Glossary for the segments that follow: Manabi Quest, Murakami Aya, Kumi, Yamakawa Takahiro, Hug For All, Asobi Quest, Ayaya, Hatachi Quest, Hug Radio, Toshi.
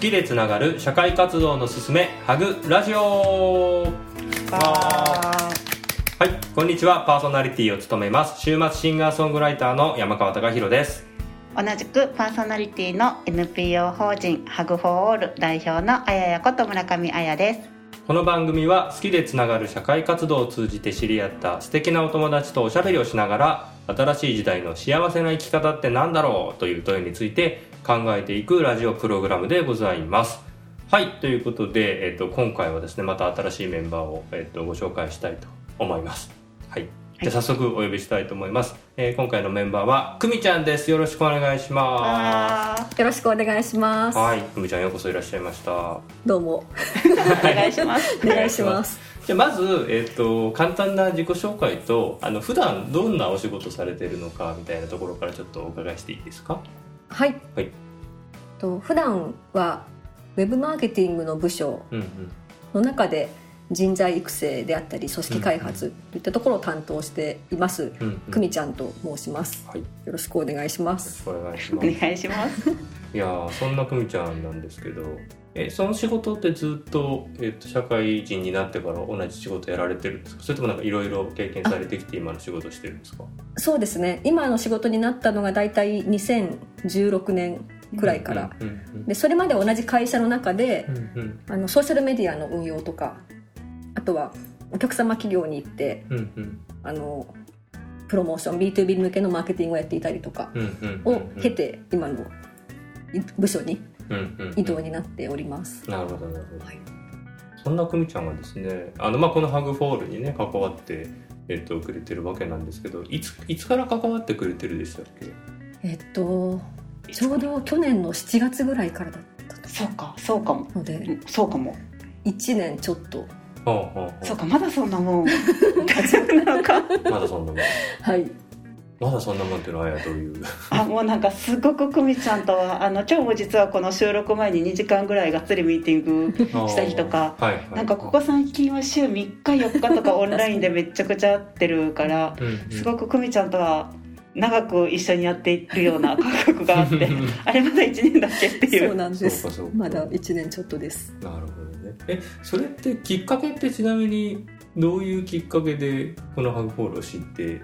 きでつながる社会活動のすすめハグラジオ。はい、こんにちは。パーソナリティを務めます週末シンガーソングライターの山川貴博です。同じくパーソナリティの NPO 法人ハグフォーオール代表のあややこと村上あやです。この番組は好きでつながる社会活動を通じて知り合った素敵なお友達とおしゃべりをしながら、新しい時代の幸せな生き方ってなんだろうという問いについて考えていくラジオプログラムでございます。はい、ということで、今回はですねまた新しいメンバーを、ご紹介したいと思います。はい、じゃあ早速お呼びしたいと思います。今回のメンバーはくみちゃんです。よろしくお願いします。よろしくお願いします。はい、くみちゃんようこそいらっしゃいました。どうもお願いします。お願いします。じゃあまず、簡単な自己紹介と普段どんなお仕事されているのかみたいなところからちょっとお伺いしていいですか？はい、はい、普段はウェブマーケティングの部署の中で、うんうん、人材育成であったり組織開発といったところを担当しています、うんうん、くみちゃんと申します、はい、よろしくお願いします。よろしくお願いします。いや、そんなくみちゃんなんですけど、その仕事ってずっと、社会人になってから同じ仕事やられてるんですか？それともなんかいろいろ経験されてきて今の仕事してるんですか？そうですね、今の仕事になったのがだいたい2016年くらいから、うんうんうん、でそれまで同じ会社の中で、うんうん、ソーシャルメディアの運用とか、あとはお客様企業に行って、うんうん、プロモーション B2B 向けのマーケティングをやっていたりとかを経て、うんうんうんうん、今の部署に移動になっております、うんうんうん、なるほどなるほど、はい、そんなくみちゃんはですねこのハグフォールにね関わって、くれてるわけなんですけど、いつから関わってくれてるでしたっけ？ちょうど去年の7月ぐらいからだったと。そうかものでそうかも1年ちょっと。そうか、まだそんなもんなのか。まだそんなもん、はい、まだそんなもんっていうのはやというもうなんかすごくくみちゃんとは今日も実はこの収録前に2時間ぐらいがっつりミーティングしたりとか、はいはい、なんかここ最近は週3日4日とかオンラインでめっちゃくちゃ会ってるからすごくくみちゃんとは長く一緒にやっているような感覚があってあれまだ1年だっけっていう。そうなんです。まだ1年ちょっとです。なるほどね。それってきっかけってちなみにどういうきっかけでこのハグフォールを知って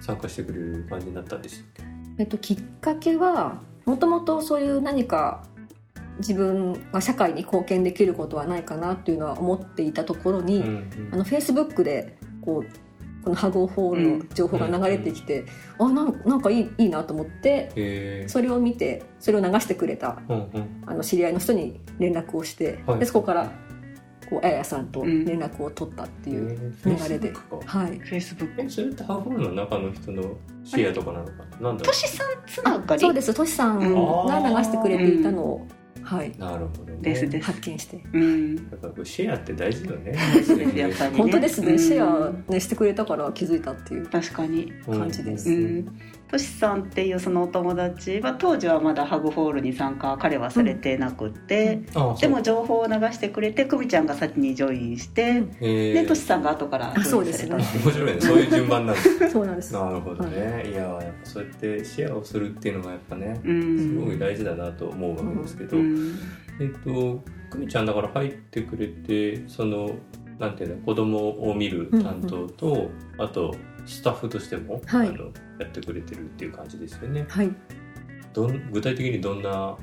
参加してくれる感じになったんでしょうか？はい、きっかけはもともとそういう何か自分が社会に貢献できることはないかなっていうのは思っていたところに、うんうん、Facebook でこのハグフォールの情報が流れてきて、うんうんうん、なんかいいなと思ってそれを見てそれを流してくれた、うんうん、知り合いの人に連絡をして、はい、でそこからあややさんと連絡を取ったっていう流れで、はい、Facebook。それってハグフォールの中の人のシェアとかなのかなんだろう。としさんつながり。そうです。としさんが流してくれていたのを。はい、なるほどね、発見して、うん、だからシェアって大事だね。やっぱりね本当ですね、うん、シェア、ね、してくれたから気づいたっていう感じです。としさんっていうそのお友達は当時はまだハグフォールに参加彼はされてなくて、うん、でも情報を流してくれてくみちゃんが先にジョインしてでとしさんが後からジョインされたっていう。面白いね、そういう順番なんです。そうなんです。なるほどね、はい、いややっぱそうやってシェアをするっていうのがやっぱね、うん、すごい大事だなと思うわけですけど、うんうん、くみちゃんだから入ってくれてそのなんていうの子供を見る担当と、うんうん、あとスタッフとしても、はい、やってくれてるっていう感じですよね。はい、具体的にどんな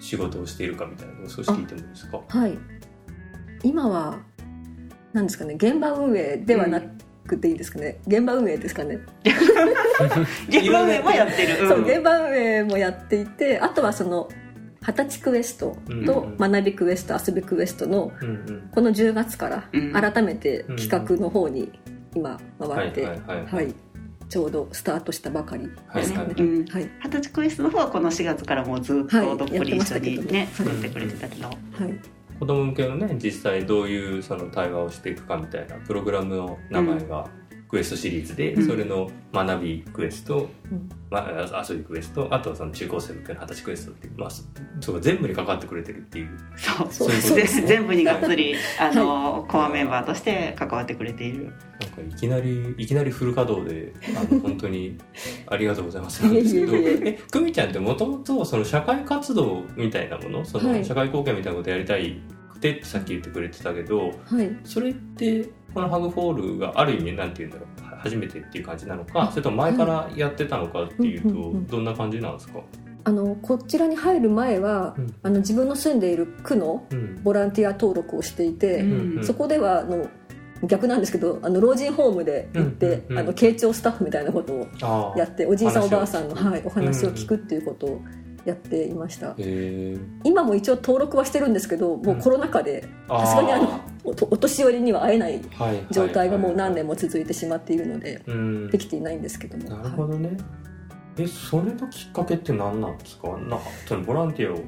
仕事をしているかみたいなのを少し聞いてもいいですか？はい、今は何ですかね、現場運営ではなくていいですかね、うん、現場運営ですかね。現場運営もやってる、うん、そう現場運営もやっていて、あとはそのはたちクエストと学びクエスト、うんうん、遊びクエストのこの10月から改めて企画の方に今回って、ちょうどスタートしたばかりですかね。はたちクエストの方はこの4月からもうずっとどっぷり一緒にね作ってくれてたけど、はい、子供向けのね実際どういうその対話をしていくかみたいなプログラムの名前がクエストシリーズで、それの学びクエスト、遊びクエスト、あとはその中高生向けの20歳クエストっていう、まあ、そう全部に関わってくれてるっていう。そうですね、全部にがっつりコアメンバーとして関わってくれている。なんかいきなりフル稼働で本当にありがとうございますなんですけど久美ちゃんってもともと社会活動みたいなもの、その社会貢献みたいなことやりたいってさっき言ってくれてたけど、はい、それってこのハグフォールがある意味なんていうんだろう、初めてっていう感じなのか、それとも前からやってたのかっていうと、はい、どんな感じなんですか？こちらに入る前は、自分の住んでいる区のボランティア登録をしていて、そこでは逆なんですけど老人ホームで行って、傾聴スタッフみたいなことをやって、おじいさんおばあさんの、はい、お話を聞くっていうことをやっていました。今も一応登録はしてるんですけど、もうコロナ禍でさすがにお年寄りには会えない状態がもう何年も続いてしまっているので、できていないんですけども。なるほどね、はい、それのきっかけって何なんですか？なんかそのボランティアを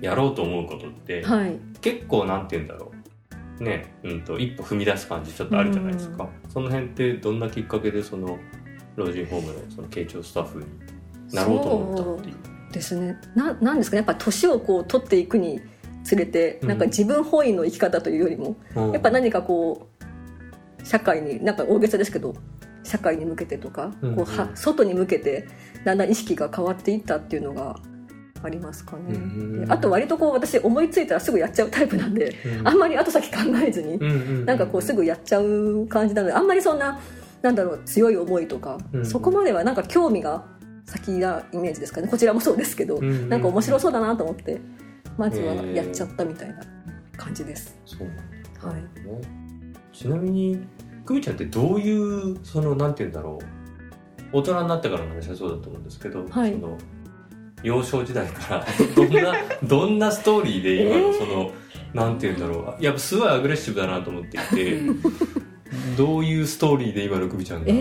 やろうと思うことって、はい、結構なんて言うんだろうね、一歩踏み出す感じちょっとあるじゃないですか。その辺ってどんなきっかけでその老人ホームのその傾聴スタッフになろうと思ったっていうですね。なんですかね、やっぱ年をこう取っていくにつれて、なんか自分本位の生き方というよりも、やっぱ何かこう社会に、なんか大げさですけど社会に向けてとか、こう外に向けてだんだん意識が変わっていったっていうのがありますかね。あと割とこう私思いついたらすぐやっちゃうタイプなんで、あんまり後先考えずに、なんかこうすぐやっちゃう感じなので、あんまりそんな、なんだろう、強い思いとか、そこまではなんか興味が先なイメージですかね。こちらもそうですけど、なんか面白そうだなと思ってまずはやっちゃったみたいな感じです。そうなんですね。はい、ちなみに久美ちゃんってどういうそのなんていうんだろう、大人になってからの話はそうだと思うんですけど、はい、その幼少時代からどんなストーリーで今のそのなんていうんだろう、やっぱすごいアグレッシブだなと思っていてどういうストーリーで今の久美ちゃんが、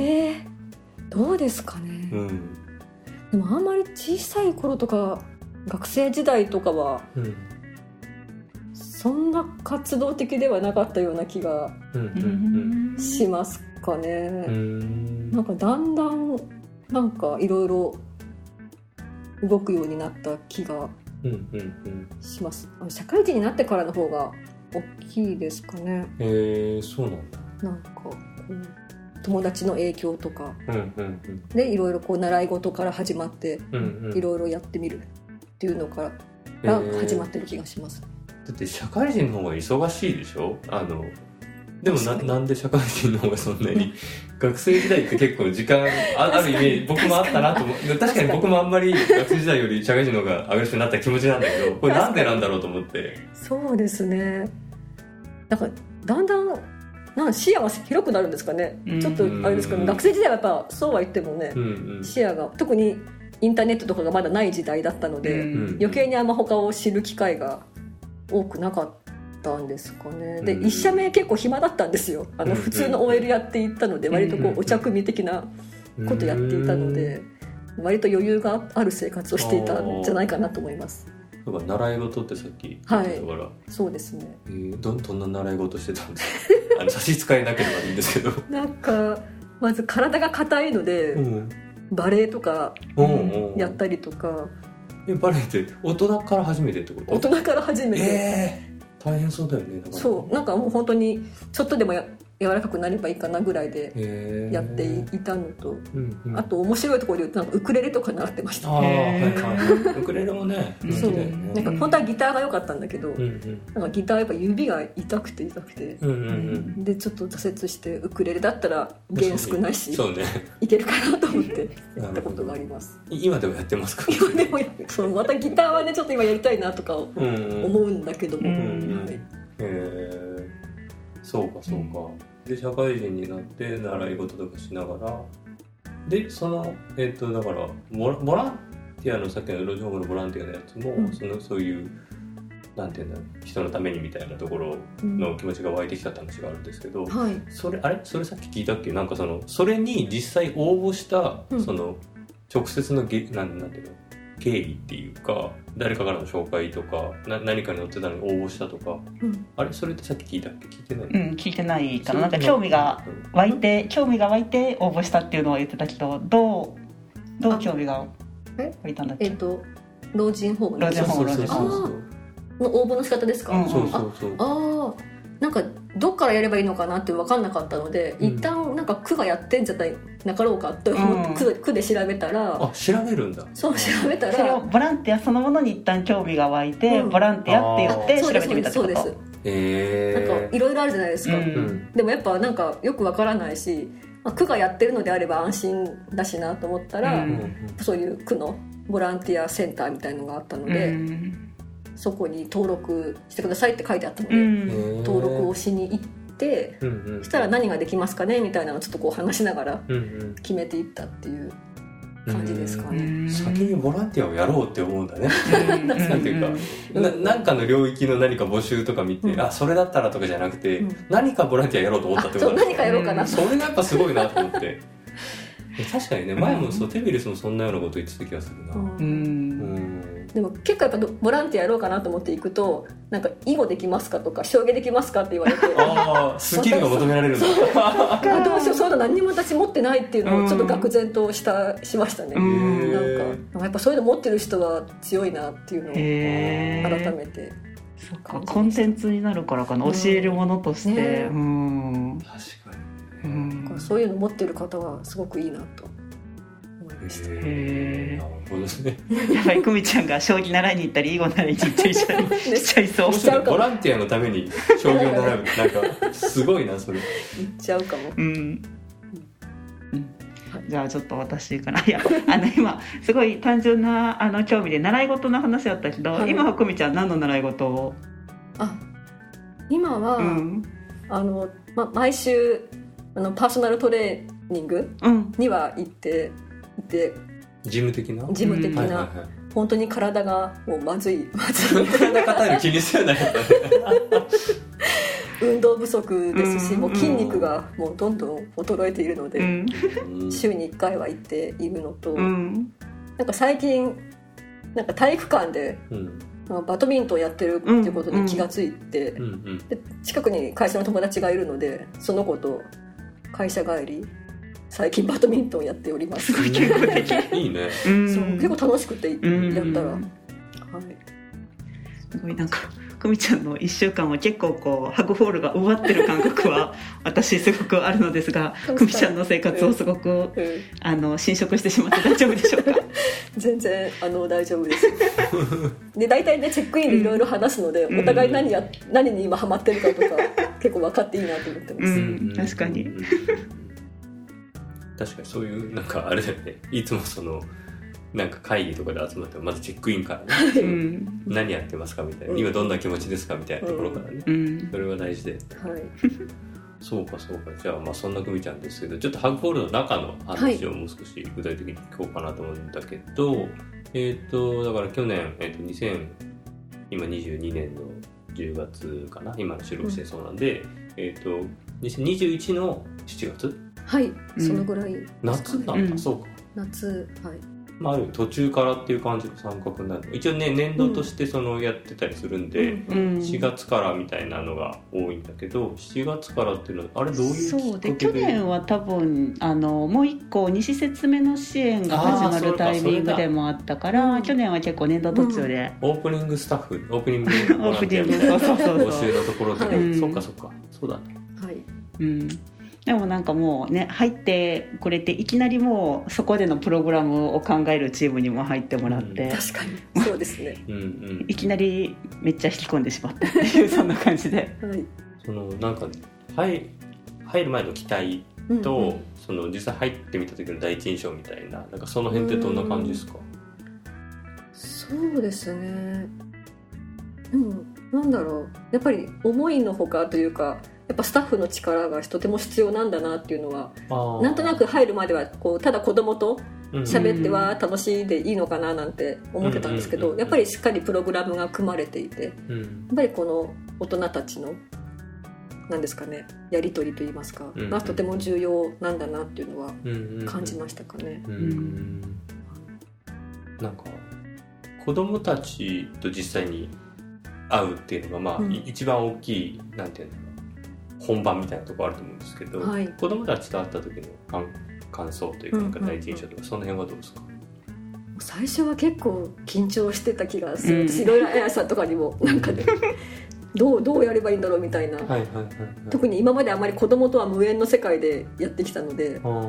どうですかね。でもあんまり小さい頃とか学生時代とかは、そんな活動的ではなかったような気がしますかね。なんかだんだんなんかいろいろ動くようになった気がします。社会人になってからの方が大きいですかね。そうなんだ。なんかこう友達の影響とか、でいろいろこう習い事から始まって、いろいろやってみるっていうのから始まってる気がします。だって社会人の方が忙しいでしょ。でも なんで社会人の方がそんなに学生時代って結構時間あるイメージ僕もあったなと思う。確かに僕もあんまり学生時代より社会人の方がアグレッシブになった気持ちなんだけど、これなんでなんだろうと思って。そうですね、なんかだんだん視野は広くなるんですかね。ちょっとあれですけど、学生時代はやっぱそうは言ってもね、視野が特にインターネットとかがまだない時代だったので、余計にあんま他を知る機会が多くなかったんですかね。で、一社目結構暇だったんですよ。普通の OL やっていったので、割とこうお茶組的なことやっていたので、割と余裕がある生活をしていたんじゃないかなと思います。だから習い事ってさっき言ってたから、そうですね。どんな習い事してたんですか？差し支えなければいいんですけどなんかまず体が硬いので、バレエとかやったりとか。バレエって大人から初めてってこと？大人から初めて、大変そうだよね。だからそうなんかもう本当にちょっとでも柔らかくなればいいかなぐらいでやっていたのと、あと面白いところで言うとなんかウクレレとか習ってました。ウクレレもね、そうなんか本当はギターが良かったんだけど、なんかギターやっぱ指が痛くて、でちょっと挫折して、ウクレレだったら弦少ないし、いけるかなと思ってやったことがあります。今でもやってますか？今でもそう、またギターはねちょっと今やりたいなとか思うんだけども、そうかそうか。で社会人になって習い事とかしながらで、そのだからボランティアのさっきの老人ホームのボランティアのやつも、そういうなんていうんだろう、人のためにみたいなところの気持ちが湧いてきたって話があるんですけど、それさっき聞いたっけ？なんかそれに実際応募した、その直接のなんていうの経緯っていうか誰かからの紹介とか何かに載ってたのに応募したとか、うん、あれそれってさっき聞いたっけ聞いてない、うん、聞いてないからなんか興味が湧いて応募したっていうのは言ってたけどどう興味が湧いたんだっけ老人ホームの応募の仕方ですか、うん、そうそうそうなんかどっからやればいいのかなって分かんなかったので、うん、一旦なんか区がやってんじゃなかろうかと思って、うん、区で調べたら調べるんだそう調べたらそれをボランティアそのものに一旦興味が湧いて、うん、ボランティアって言って調べてみたってことそうですなんかいろいろあるじゃないですか、うん、でもやっぱなんかよく分からないし、まあ、区がやってるのであれば安心だしなと思ったら、うん、そういう区のボランティアセンターみたいのがあったので、うんそこに登録してくださいって書いてあったので、うん、登録をしに行って、うんうん、そしたら何ができますかねみたいなのをちょっとこう話しながら決めていったっていう感じですかね、うんうん、先にボランティアをやろうって思うんだねなんていうか なんかの領域の何か募集とか見て、うん、あそれだったらとかじゃなくて、うん、何かボランティアやろうと思ったってことだね何かやろうかなそれがやっぱすごいなと思って確かにね前もそうテビリスもそんなようなこと言ってた気がするな、うんうん、でも結構やっぱボランティアやろうかなと思って行くとなんか囲碁できますかとか将棋できますかって言われてあスキルが求められるんだどうしようそういうの何にも私持ってないっていうのをちょっと愕然としましたねなんかやっぱそういうの持ってる人は強いなっていうのを改めてそうかコンテンツになるからかな教えるものとして、うんね、確かにうん、そういうの持ってる方はすごくいいなと思いました。なるほどね。やばい久美ちゃんが将棋習いに行ったり囲碁習いに行ったりしちゃいそう。ボランティアのために将棋を習うなんかすごいなそれ。行っちゃうかも。うんじゃあちょっと私かないや今すごい単純な興味で習い事の話だったけど、はい、今は久美ちゃん何の習い事を？あ今は、うん、毎週パーソナルトレーニングには行っていて、うん、ジム的な、うんはいはいはい、本当に体がもうまずい体硬いの気にするなよ運動不足ですし、うん、もう筋肉がもうどんどん衰えているので、うん、週に1回は行っているのと、うん、なんか最近なんか体育館で、うんバドミントンやってるっていうことで気がついて、うんうん、で近くに会社の友達がいるのでその子と会社帰り最近バドミントンやっておりますすごい健康的いいねそう結構楽しくてやったら、はい、すごいなんか久美ちゃんの1週間は結構こうハグホールが奪ってる感覚は私すごくあるのですが久美ちゃんの生活をすごく、うん、侵食してしまって大丈夫でしょうか全然大丈夫ですで大体ねチェックインでいろいろ話すので、うん、お互い何に今ハマってるかとか結構分かっていいなと思ってます、うん、確かに確かにそういうなんかあれだよねいつもそのなんか会議とかで集まってもまずチェックインからね、うん、何やってますかみたいな、うん、今どんな気持ちですかみたいなところからね、うん、それは大事で、はい、そうかじゃあ、まあ、そんな久美ちゃんですけどちょっとハグホールの中の話をもう少し具体的に聞こうかなと思うんだけど、はい、だから去年、今22年の10月かな今の収録してそうなんで、うん、2021の7月はい、うん、そのぐらい、ね、夏なんだ、うん、そうか夏はいまあ、ある途中からっていう感じの参画になる一応ね年度としてそのやってたりするんで、うん、4月からみたいなのが多いんだけど7月からっていうのはあれどういうきっかけで去年は多分もう一個2施設目の支援が始まるタイミングでもあったから去年は結構年度途中で、うん、オープニングボランティアみたいな募集のところで、ねはい、そうかそうだねはい、うんでもなんかもうね入ってくれていきなりもうそこでのプログラムを考えるチームにも入ってもらって、うん、確かにそうですねうん、うん、いきなりめっちゃ引き込んでしまったっていうそんな感じで、はい、なんか入る前の期待と、うんうん、その実際入ってみた時の第一印象みたいな、 なんかその辺ってどんな感じですか？そうですねなんだろうやっぱり思いのほかというかやっぱスタッフの力がとても必要なんだなっていうのはなんとなく入るまではこうただ子供と喋っては楽しいでいいのかななんて思ってたんですけどやっぱりしっかりプログラムが組まれていてやっぱりこの大人たちのなんですかねやり取りといいますかがとても重要なんだなっていうのは感じましたかねなんか子どもたちと実際に会うっていうのが、まあ一番大きい、なんていうのかな、本番みたいなところあると思うんですけど、はい、子どもたちと会った時の感想というか、なんか第一印象とか、その辺はどうですか？最初は結構緊張してた気がする。私いろいろ綾さんとかにもなんかねどうやればいいんだろうみたいな、はいはいはいはい、特に今まであまり子供とは無縁の世界でやってきたので、な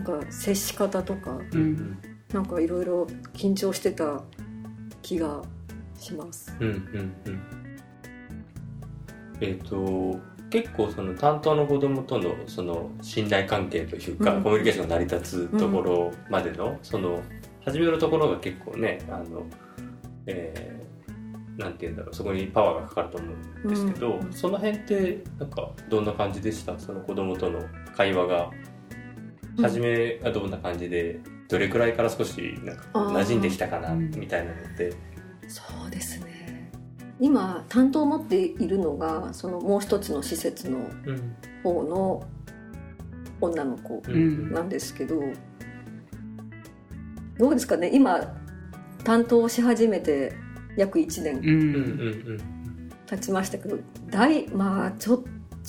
んか接し方とか、うん、なんかいろいろ緊張してた気がします、うんうんうん。結構その担当の子どもとのその信頼関係というか、うん、コミュニケーションが成り立つところまでの、うん、その初めのところが結構ね、なんていうんだろう、そこにパワーがかかると思うんですけど、うん、その辺ってなんかどんな感じでした？その子供との会話が初めはどんな感じで、うん、どれくらいから少しなんか馴染んできたかなみたいなのって、うん、そうですね。今担当を持っているのがそのもう一つの施設の方の女の子なんですけど、うんうん、どうですかね、今担当し始めて約1年経ちましたけど、まあち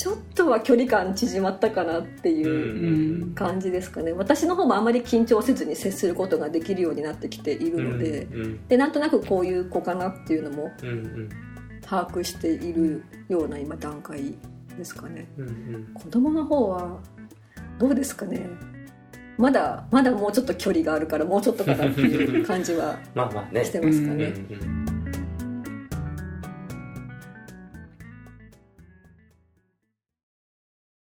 ょっとは距離感縮まったかなっていう感じですかね。私の方もあまり緊張せずに接することができるようになってきているので、でなんとなくこういう子かなっていうのも把握しているような今段階ですかね。子供の方はどうですかね、まだもうちょっと距離があるから、もうちょっとかなっていう感じはしてますかね。まあまあね。